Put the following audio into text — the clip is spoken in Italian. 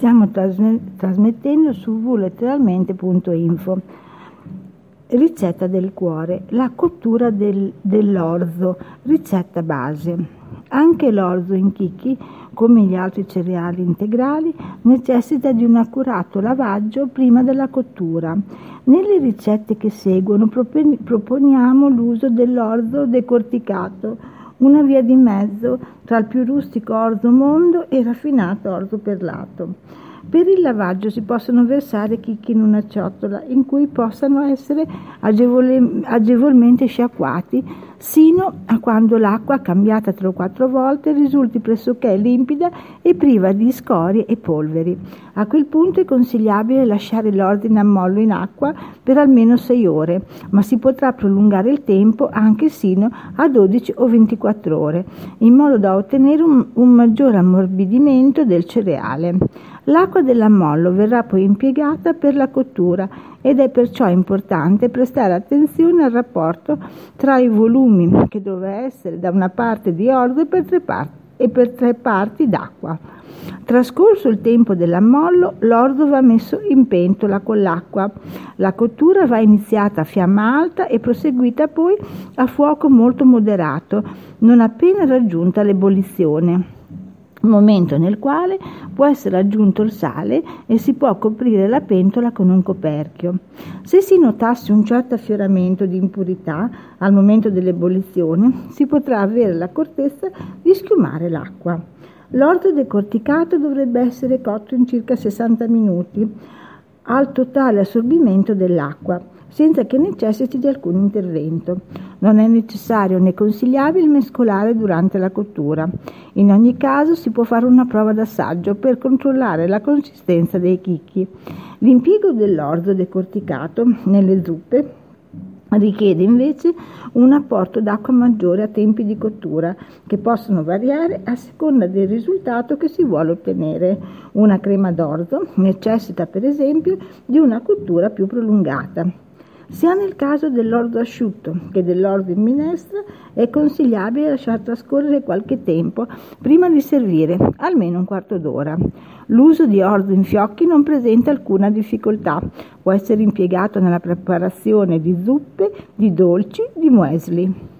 stiamo trasmettendo su www.letteralmente.info. Ricetta del cuore, la cottura dell'orzo, ricetta base. Anche l'orzo in chicchi, come gli altri cereali integrali, necessita di un accurato lavaggio prima della cottura. Nelle ricette che seguono proponiamo l'uso dell'orzo decorticato, una via di mezzo tra il più rustico orzo mondo e il raffinato orzo perlato. Per il lavaggio si possono versare chicchi in una ciotola in cui possano essere agevolmente sciacquati sino a quando l'acqua, cambiata 3 o 4 volte, risulti pressoché limpida e priva di scorie e polveri. A quel punto è consigliabile lasciare l'orzo in ammollo in acqua per almeno 6 ore, ma si potrà prolungare il tempo anche sino a 12 o 24 ore, in modo da ottenere un maggior ammorbidimento del cereale. L'acqua dell'ammollo verrà poi impiegata per la cottura ed è perciò importante prestare attenzione al rapporto tra i volumi, che dovrà essere da una parte di orzo e per 3 parti d'acqua. Trascorso il tempo dell'ammollo, l'orzo va messo in pentola con l'acqua. La cottura va iniziata a fiamma alta e proseguita poi a fuoco molto moderato, non appena raggiunta l'ebollizione, momento nel quale può essere aggiunto il sale e si può coprire la pentola con un coperchio. Se si notasse un certo affioramento di impurità al momento dell'ebollizione, si potrà avere l'accortezza di schiumare l'acqua. L'orzo decorticato dovrebbe essere cotto in circa 60 minuti al totale assorbimento dell'acqua, senza che necessiti di alcun intervento. Non è necessario né consigliabile mescolare durante la cottura. In ogni caso si può fare una prova d'assaggio per controllare la consistenza dei chicchi. L'impiego dell'orzo decorticato nelle zuppe richiede invece un apporto d'acqua maggiore a tempi di cottura, che possono variare a seconda del risultato che si vuole ottenere. Una crema d'orzo necessita per esempio di una cottura più prolungata. Sia nel caso dell'orzo asciutto che dell'orzo in minestra è consigliabile lasciar trascorrere qualche tempo prima di servire, almeno un quarto d'ora. L'uso di orzo in fiocchi non presenta alcuna difficoltà, può essere impiegato nella preparazione di zuppe, di dolci, di muesli.